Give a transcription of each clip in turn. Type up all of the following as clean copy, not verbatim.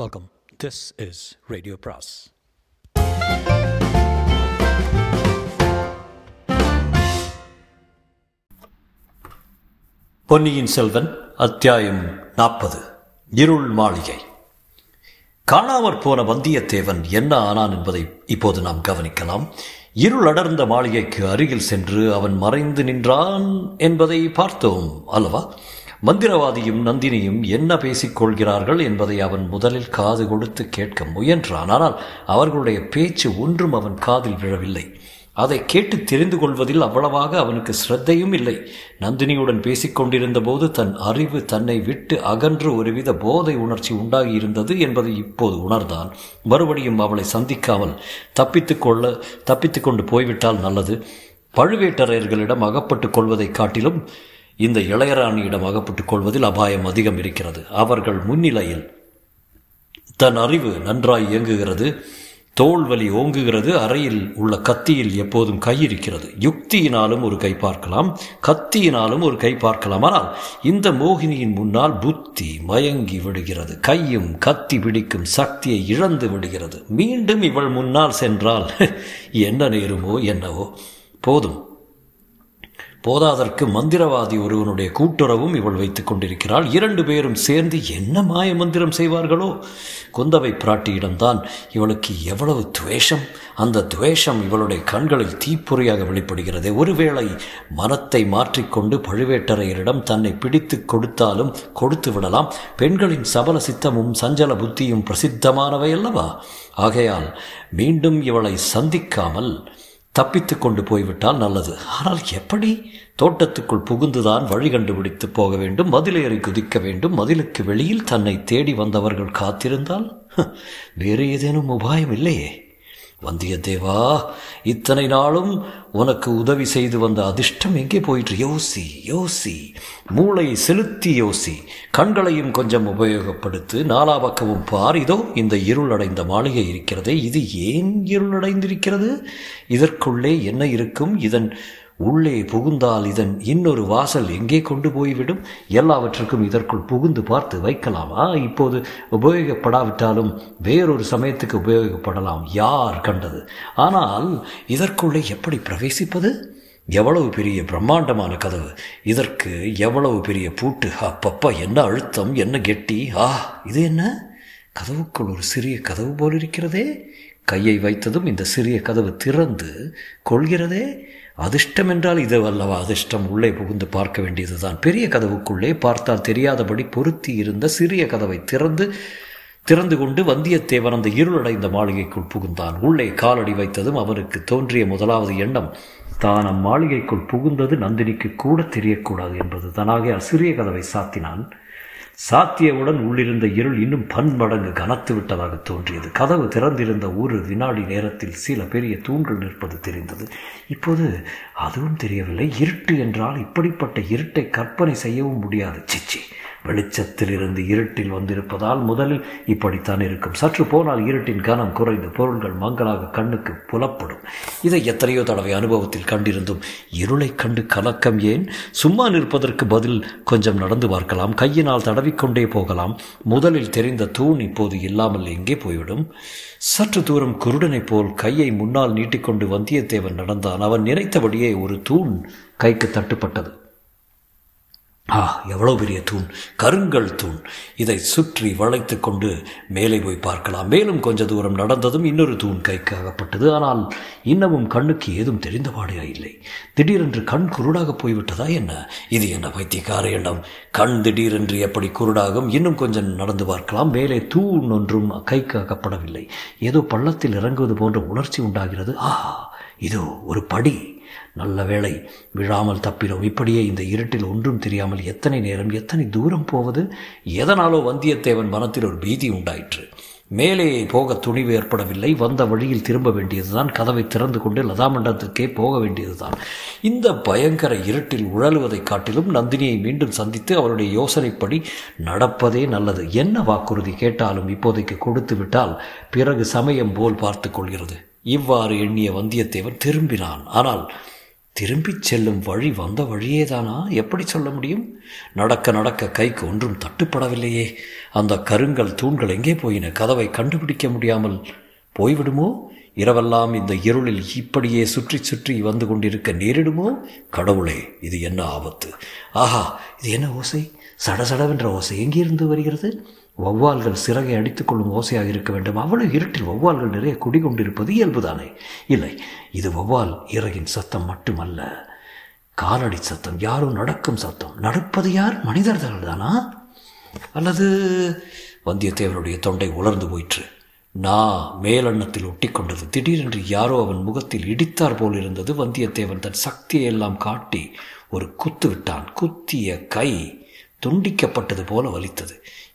Welcome. This is radio பிராஸ். பொன்னியின் செல்வன் அத்தியாயம் 40. இருள் மாளிகை. காணாமற் போன வந்தியத்தேவன் என்ன ஆனான் என்பதை இப்போது நாம் கவனிக்கலாம். இருள் அடர்ந்த மாளிகைக்கு அருகில் சென்று அவன் மறைந்து நின்றான் என்பதை பார்த்தோம் அல்லவா? மந்திரவாதியும் நந்தினியும் என்ன பேசிக்கொள்கிறார்கள் என்பதை அவன் முதலில் காது கொடுத்து கேட்க முயன்றான். ஆனால் அவர்களுடைய பேச்சு ஒன்றும் அவன் காதில் விழவில்லை. அதை கேட்டு தெரிந்து கொள்வதில் அவ்வளவாக அவனுக்கு ஸ்ரத்தையும் இல்லை. நந்தினியுடன் பேசிக்கொண்டிருந்த போது தன் அறிவு தன்னை விட்டு அகன்று ஒருவித போதை உணர்ச்சி உண்டாகியிருந்தது என்பதை இப்போது உணர்ந்தான். மறுபடியும் அவளை சந்திக்காமல் தப்பித்து கொண்டு போய்விட்டால் நல்லது. பழுவேட்டரையர்களிடம் அகப்பட்டுக் கொள்வதை காட்டிலும் இந்த இளையராணியிடம் அகப்பட்டுக் கொள்வதில் அபாயம் அதிகம் இருக்கிறது. அவர்கள் முன்னிலையில் தன் அறிவு நன்றாய் இயங்குகிறது, தோல்வலி ஓங்குகிறது, அறையில் உள்ள கத்தியில் எப்போதும் கை இருக்கிறது. யுக்தியினாலும் ஒரு கை பார்க்கலாம், கத்தியினாலும் ஒரு கை பார்க்கலாம். ஆனால் இந்த மோகினியின் முன்னால் புத்தி மயங்கி விடுகிறது, கையும் கத்தி பிடிக்கும் சக்தியை இழந்து விடுகிறது. மீண்டும் இவள் முன்னால் சென்றால் என்ன நேருமோ என்னவோ. போதும் போதாதற்கு மந்திரவாதி ஒருவனுடைய கூட்டுறவும் இவள் வைத்துக் கொண்டிருக்கிறாள். இரண்டு பேரும் சேர்ந்து என்ன மாய மந்திரம் செய்வார்களோ? குந்தவை பிராட்டியிடம்தான் இவளுக்கு எவ்வளவு துவேஷம். அந்த துவேஷம் இவளுடைய கண்களில் தீப்பொறியாக வெளிப்படுகிறது. ஒருவேளை மனத்தை மாற்றிக்கொண்டு பழுவேட்டரையரிடம் தன்னை பிடித்து கொடுத்தாலும் கொடுத்து விடலாம். பெண்களின் சபல சித்தமும் சஞ்சல புத்தியும் பிரசித்தமானவை அல்லவா? ஆகையால் மீண்டும் இவளை சந்திக்காமல் தப்பித்து கொண்டு போய்விட்டால் நல்லது. ஆனால் எப்படி? தோட்டத்துக்குள் புகுந்துதான் வழி கண்டுபிடித்து போக வேண்டும், மதிலேறி குதிக்க வேண்டும். மதிலுக்கு வெளியில் தன்னை தேடி வந்தவர்கள் காத்திருந்தால் வேறு ஏதேனும் உபாயம் இல்லையே? வந்தியத்தேவா, இத்தனை நாளும் உனக்கு உதவி செய்து வந்த அதிர்ஷ்டம் எங்கே போயிற்று? யோசி, மூளையை செலுத்தி யோசி. கண்களையும் கொஞ்சம் உபயோகப்படுத்து, நாலா பக்கமும் பார். இதோ இந்த இருளடைந்த மாளிகை இருக்கிறதே, இது ஏன் இருளடைந்திருக்கிறது? இதற்குள்ளே என்ன இருக்கும்? இதன் உள்ளே புகுந்தால் இதன் இன்னொரு வாசல் எங்கே கொண்டு போய்விடும்? எல்லாவற்றுக்கும் இதற்குள் புகுந்து பார்த்து வைக்கலாமா? இப்போது உபயோகப்படாவிட்டாலும் வேறொரு சமயத்துக்கு உபயோகப்படலாம், யார் கண்டது? ஆனால் இதற்குள்ளே எப்படி பிரவேசிப்பது? எவ்வளவு பெரிய பிரம்மாண்டமான கதவு, இதற்கு எவ்வளவு பெரிய பூட்டு! அப்பப்பா, என்ன அழுத்தம், என்ன கெட்டி! இது என்ன? கதவுக்குள் ஒரு சிறிய கதவு போல் இருக்கிறதே. கையை வைத்ததும் இந்த சிறிய கதவு திறந்து கொள்கிறதே. அதிர்ஷ்டம் என்றால் இது அல்லவா அதிர்ஷ்டம்? உள்ளே புகுந்து பார்க்க வேண்டியதுதான். பெரிய கதவுக்குள்ளே பார்த்தால் தெரியாதபடி பொருத்தி இருந்த சிறிய கதவை திறந்து கொண்டு வந்தியத்தேவன் அந்த இருளடைந்த மாளிகைக்குள் புகுந்தான். உள்ளே காலடி வைத்ததும் அவனுக்கு தோன்றிய முதலாவது எண்ணம் தான் அம்மாளிகைக்குள் புகுந்தது நந்தினிக்கு கூட தெரியக்கூடாது என்பது தானாக. சிறிய கதவை சாத்தினான். சாத்தியவுடன் உள்ளிருந்த இருள் இன்னும் பன்மடங்கு கனத்து விட்டதாக தோன்றியது. கதவு திறந்திருந்த ஒரு வினாடி நேரத்தில் சில பெரிய தூண்கள் நிற்பது தெரிந்தது. இப்போது அதுவும் தெரியவில்லை. இருட்டு என்றால் இப்படிப்பட்ட இருட்டை கற்பனை செய்யவும் முடியாது. சிச்சி, வெளிச்சத்தில் இருந்து இருட்டில் வந்திருப்பதால் முதலில் இப்படித்தான் இருக்கும். சற்று போனால் இருட்டின் கனம் குறைந்து பொருள்கள் மங்களாக கண்ணுக்கு புலப்படும். இதை எத்தனையோ தடவை அனுபவத்தில் கண்டிருந்தும் இருளை கண்டு கலக்கம் ஏன்? சும்மா நிற்பதற்கு பதில் கொஞ்சம் நடந்து பார்க்கலாம், கையினால் தடவிக்கொண்டே போகலாம். முதலில் தெரிந்த தூண் இப்போது இல்லாமல் எங்கே போய்விடும்? சற்று தூரம் குருடனை போல் கையை முன்னால் நீட்டிக்கொண்டு வந்தியத்தேவன் நடந்தான். அவன் நினைத்தபடியே ஒரு தூண் கைக்கு தட்டுப்பட்டது. எவ்வளோ பெரிய தூண்! கருங்கல் தூண். இதை சுற்றி வளைத்து கொண்டு மேலே போய் பார்க்கலாம். மேலும் கொஞ்ச தூரம் நடந்ததும் இன்னொரு தூண் கைக்கு அகப்பட்டது. ஆனால் இன்னமும் கண்ணுக்கு ஏதும் தெரிந்த பாடையா இல்லை. திடீரென்று கண் குருடாக போய்விட்டதா என்ன? இது என்ன பைத்தியக்கார இடம்? கண் திடீரென்று எப்படி குருடாகும்? இன்னும் கொஞ்சம் நடந்து பார்க்கலாம். மேலே தூண் ஒன்றும் கைக்கு அகப்படவில்லை. ஏதோ பள்ளத்தில் இறங்குவது போன்ற உணர்ச்சி உண்டாகிறது. இதோ ஒரு படி! நல்ல வேளை விழாமல் தப்பினோம். இப்படியே இந்த இருட்டில் ஒன்றும் தெரியாமல் எத்தனை நேரம், எத்தனை தூரம் போவது? எதனாலோ வந்தியத்தேவன் மனத்தில் ஒரு பீதி உண்டாயிற்று. மேலே போக துணிவு ஏற்படவில்லை. வந்த வழியில் திரும்ப வேண்டியதுதான். கதவை திறந்து கொண்டு லதாமண்டலத்திற்கே போக வேண்டியதுதான். இந்த பயங்கர இருட்டில் உழலுவதைக் காட்டிலும் நந்தினியை மீண்டும் சந்தித்து அவருடைய யோசனைப்படி நடப்பதே நல்லது. என்ன வாக்குறுதி கேட்டாலும் இப்போதைக்கு கொடுத்து விட்டால் பிறகு சமயம் போல் பார்த்து கொள்கிறது. இவ்வாறு எண்ணிய வந்தியத்தேவன் திரும்பினான். ஆனால் திரும்பிச் செல்லும் வழி வந்த வழியேதானா? எப்படி சொல்ல முடியும்? நடக்க நடக்க கைக்கு ஒன்றும் தட்டுப்படவில்லையே. அந்த கருங்கல் தூண்கள் எங்கே போயின? கதவை கண்டுபிடிக்க முடியாமல் போய்விடுமோ? இரவெல்லாம் இந்த இருளில் இப்படியே சுற்றி சுற்றி வந்து கொண்டிருக்க நேரிடுமோ? கடவுளே, இது என்ன ஆபத்து! ஆஹா, இது என்ன ஓசை? சடசடவென்ற ஓசை எங்கிருந்து வருகிறது? வௌவால்கள் சிறகை அடித்துக்கொள்ளும் ஓசையாக இருக்க வேண்டும். அவ்வளவு இருட்டில் வௌவால்கள் நிறைய குடிகொண்டிருப்பது இயல்புதானே? இல்லை, இது வௌவால் இறகின் சத்தம் மட்டுமல்ல, காலடி சத்தம், யாரோ நடக்கும் சத்தம். நடப்பது யார்? மனிதர்கள் தானா? அல்லது வந்தியத்தேவனுடைய தொண்டை உலர்ந்து போயிற்று. நா மேலெண்ணத்தில் ஒட்டி கொண்டது. திடீரென்று யாரோ அவன் முகத்தில் இடித்தார் போல் இருந்தது. வந்தியத்தேவன் தன் சக்தியை எல்லாம் காட்டி ஒரு குத்து விட்டான். குத்திய கை துண்டிக்கப்பட்டது போல வலித்தது.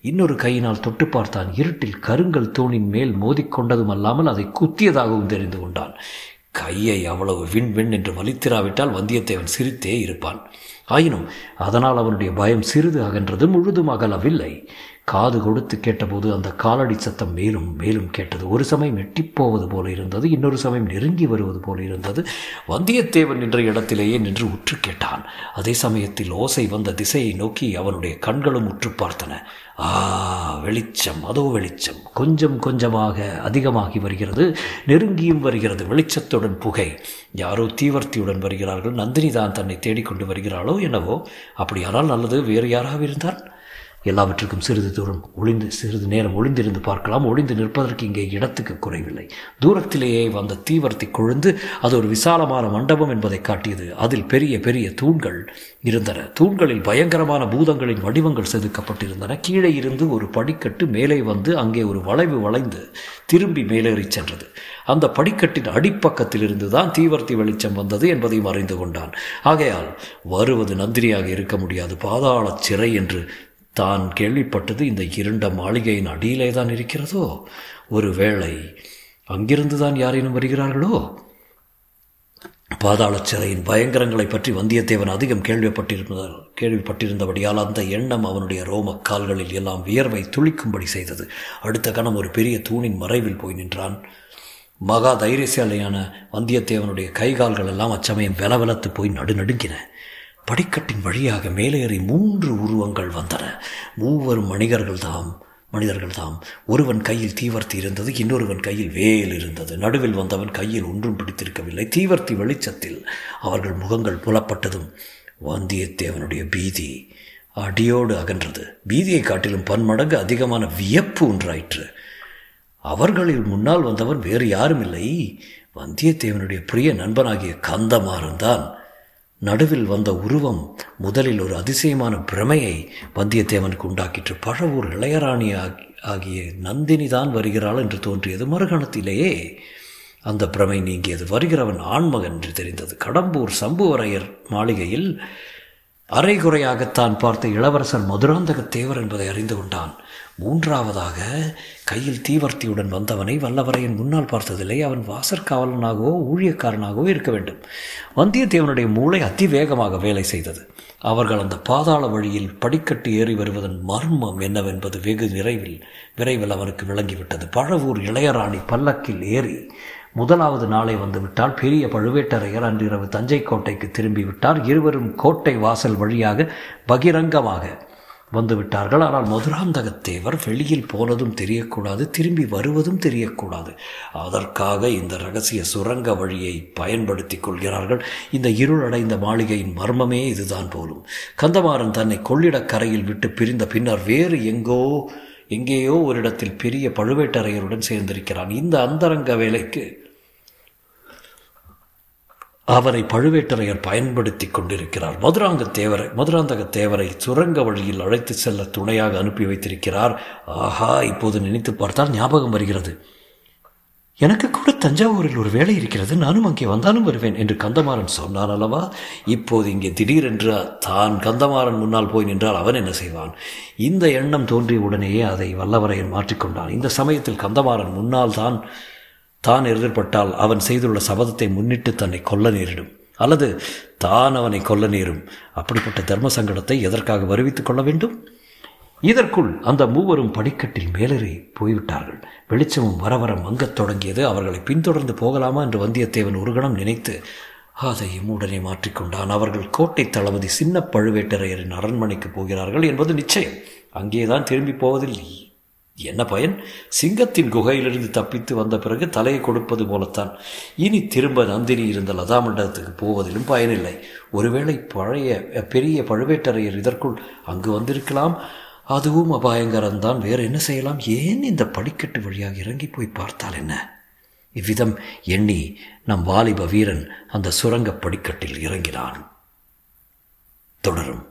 இன்னொரு கையினால் தொட்டு பார்த்தான். இருட்டில் கருங்கல் தூணின் மேல் மோதிக்கொண்டதும் அல்லாமல் அதை குத்தியதாகவும் தெரிந்து கொண்டான். கையை அவ்வளவு விண் விண் என்று வலித்திராவிட்டால் வந்தியத்தேவன் சிரித்தே இருப்பான். ஆயினும் அதனால் அவனுடைய பயம் சிறிது அகன்றது, முழுதும் அகலவில்லை. காது கொடுத்து கேட்டபோது அந்த காலடி சத்தம் மேலும் மேலும் கேட்டது. ஒரு சமயம் எட்டிப்போவது போல இருந்தது, இன்னொரு சமயம் நெருங்கி வருவது போல இருந்தது. வந்தியத்தேவன் நின்ற இடத்திலேயே நின்று உற்று கேட்டான். அதே சமயத்தில் ஓசை வந்த திசையை நோக்கி அவனுடைய கண்களும் உற்று பார்த்தன. ஆ, வெளிச்சம்! அதோ வெளிச்சம் கொஞ்சம் கொஞ்சமாக அதிகமாகி வருகிறது, நெருங்கியும் வருகிறது. வெளிச்சத்துடன் புகை. யாரோ தீவர்த்தியுடன் வருகிறார்கள். நந்தினி தான் தன்னை தேடிக்கொண்டு வருகிறாளோ என்னவோ? அப்படியானால் நல்லது. வேறு யாராக இருந்தால் எல்லாவற்றுக்கும் சிறிது தூரம் ஒளிந்து சிறிது நேரம் ஒளிந்திருந்து பார்க்கலாம். ஒளிந்து நிற்பதற்கு இங்கே இடத்துக்கு குறைவில்லை. தூரத்திலேயே வந்த தீவர்த்தி கொழுந்து அது ஒரு விசாலமான மண்டபம் என்பதை காட்டியது. அதில் பெரிய பெரிய தூண்கள் இருந்தன. தூண்களில் பயங்கரமான பூதங்களின் வடிவங்கள் செதுக்கப்பட்டிருந்தன. கீழே இருந்து ஒரு படிக்கட்டு மேலே வந்து அங்கே ஒரு வளைவு வளைந்து திரும்பி மேலேறி சென்றது. அந்த படிக்கட்டின் அடிப்பக்கத்தில் இருந்துதான் தீவர்த்தி வெளிச்சம் வந்தது என்பதையும் அறிந்து கொண்டான். ஆகையால் வருவது நந்தினியாக இருக்க முடியாது. பாதாள சிறை என்று தான் கேள்விப்பட்டது இந்த இருண்ட மாளிகையின் அடியிலே தான் இருக்கிறதோ? ஒருவேளை அங்கிருந்து தான் யாரேனும் வருகிறார்களோ? பாதாள சிறையின் பயங்கரங்களை பற்றி வந்தியத்தேவன் அதிகம் கேள்விப்பட்டிருந்தபடியால் அந்த எண்ணம் அவனுடைய ரோம கால்களில் எல்லாம் வியர்வை துளிக்கும்படி செய்தது. அடுத்த கணம் ஒரு பெரிய தூணின் மறைவில் போய் நின்றான். மகா தைரியசாலியான வந்தியத்தேவனுடைய கைகால்கள் எல்லாம் அச்சமயம் வெலவெலத்து போய் நடுநடுங்கின. படிக்கட்டின் வழியாக மேலேறி மூன்று உருவங்கள் வந்தன. மூவரும் மனிதர்கள்தாம். ஒருவன் கையில் தீவர்த்தி இருந்தது, இன்னொருவன் கையில் வேல் இருந்தது. நடுவில் வந்தவன் கையில் ஒன்றும் பிடித்திருக்கவில்லை. தீவர்த்தி வெளிச்சத்தில் அவர்கள் முகங்கள் புலப்பட்டதும் வந்தியத்தேவனுடைய பீதி அடியோடு அகன்றது. பீதியை காட்டிலும் பன்மடங்கு அதிகமான வியப்பு ஒன்றாயிற்று. அவர்களில் முன்னால் வந்தவன் வேறு யாரும் இல்லை, வந்தியத்தேவனுடைய பிரிய நண்பனாகிய கந்தமாறன் தான். நடுவில் வந்த உருவம் முதலில் ஒரு அதிசயமான பிரமையை வந்தியத்தேவனுக்கு உண்டாக்கிற்று. பழவூர் இளையராணி ஆகிய நந்தினி தான் வருகிறாள் என்று தோன்றியது. மறுகணத்திலேயே அந்த பிரமை நீங்கியது. வருகிறவன் ஆண்மகன் என்று தெரிந்தது. கடம்பூர் சம்புவரையர் மாளிகையில் அரைகுறையாகத்தான் பார்த்த இளவரசர் மதுராந்தக தேவர் என்பதை அறிந்து கொண்டான். மூன்றாவதாக கையில் தீவர்த்தியுடன் வந்தவனை வல்லவரையன் முன்னால் பார்த்ததில்லை. அவன் வாசற்காவலனாகவோ ஊழியக்காரனாகவோ இருக்க வேண்டும். வந்தியத்தேவனுடைய மூளை அதிவேகமாக வேலை செய்தது. அவர்கள் அந்த பாதாள வழியில் படிக்கட்டு ஏறி வருவதன் மர்மம் என்னவென்பது வெகு விரைவில் அவனுக்கு விளங்கிவிட்டது. பழவூர் இளையராணி பல்லக்கில் ஏறி முதலாவது நாளை வந்துவிட்டால் பெரிய பழுவேட்டரையர் அன்றிரவு தஞ்சை கோட்டைக்கு திரும்பிவிட்டார். இருவரும் கோட்டை வாசல் வழியாக பகிரங்கமாக வந்துவிட்டார்கள். ஆனால் மதுராந்தகத்தேவர் வெளியில் போனதும் தெரியக்கூடாது, திரும்பி வருவதும் தெரியக்கூடாது. அதற்காக இந்த இரகசிய சுரங்க வழியை பயன்படுத்தி கொள்கிறார்கள். இந்த இருளடைந்த மாளிகையின் மர்மமே இதுதான் போலும். கந்தமாறன் தன்னை கொள்ளிடக்கரையில் விட்டு பிரிந்த பின்னர் வேறு எங்கேயோ ஒரு இடத்தில் பெரிய பழுவேட்டரையருடன் சேர்ந்திருக்கிறான். இந்த அந்தரங்க வேலைக்கு அவரை பழுவேட்டரையர் பயன்படுத்தி கொண்டிருக்கிறார். மதுராந்தகத்தேவரை சுரங்க வழியில் அழைத்து செல்ல துணையாக அனுப்பி வைத்திருக்கிறார். ஆஹா, இப்போது நினைத்து பார்த்தால் ஞாபகம் வருகிறது. எனக்கு கூட தஞ்சாவூரில் ஒரு வேலை இருக்கிறது, நானும் அங்கே வந்தாலும் வருவேன் என்று கந்தமாறன் சொன்னான் அல்லவா? இப்போது இங்கே திடீரென்று தான் கந்தமாறன் முன்னால் போய் நின்றால் அவன் என்ன செய்வான்? இந்த எண்ணம் தோன்றிய உடனேயே அதை வல்லவரையன் மாற்றிக்கொண்டான். இந்த சமயத்தில் கந்தமாறன் முன்னால் தான் எதிர்பட்டால் அவன் செய்துள்ள சபதத்தை முன்னிட்டு தன்னை கொல்ல நேரிடும், அல்லது தான் அவனை கொல்ல நேரும். அப்படிப்பட்ட தர்ம சங்கடத்தை எதற்காக வருவித்துக் கொள்ள வேண்டும்? இதற்குள் அந்த மூவரும் படிக்கட்டில் மேலேறி போய்விட்டார்கள். வெளிச்சமும் வரவர மங்கத் தொடங்கியது. அவர்களை பின்தொடர்ந்து போகலாமா என்று வந்தியத்தேவன் ஒரு கணம் நினைத்து அதையும் உடனே மாற்றிக்கொண்டான். அவர்கள் கோட்டை தளபதி சின்ன பழுவேட்டரையரின் அரண்மனைக்கு போகிறார்கள் என்பது நிச்சயம். அங்கேதான் திரும்பி போவதில்லை. என்ன பயன்? சிங்கத்தின் குகையிலிருந்து தப்பித்து வந்த பிறகு தலையை கொடுப்பது போலத்தான். இனி திரும்ப நந்தினி இருந்த லதாமண்டலத்துக்கு போவதிலும் பயனில்லை. ஒருவேளை பழைய பெரிய பழுவேட்டரையர் இதற்குள் அங்கு வந்திருக்கலாம். அதுவும் அபாயங்கரம்தான். வேறு என்ன செய்யலாம்? ஏன் இந்த படிக்கட்டு வழியாக இறங்கி போய் பார்த்தால் என்ன? இவ்விதம் எண்ணி நம் வாலிப வீரன் அந்த சுரங்க படிக்கட்டில் இறங்கினான். தொடரும்.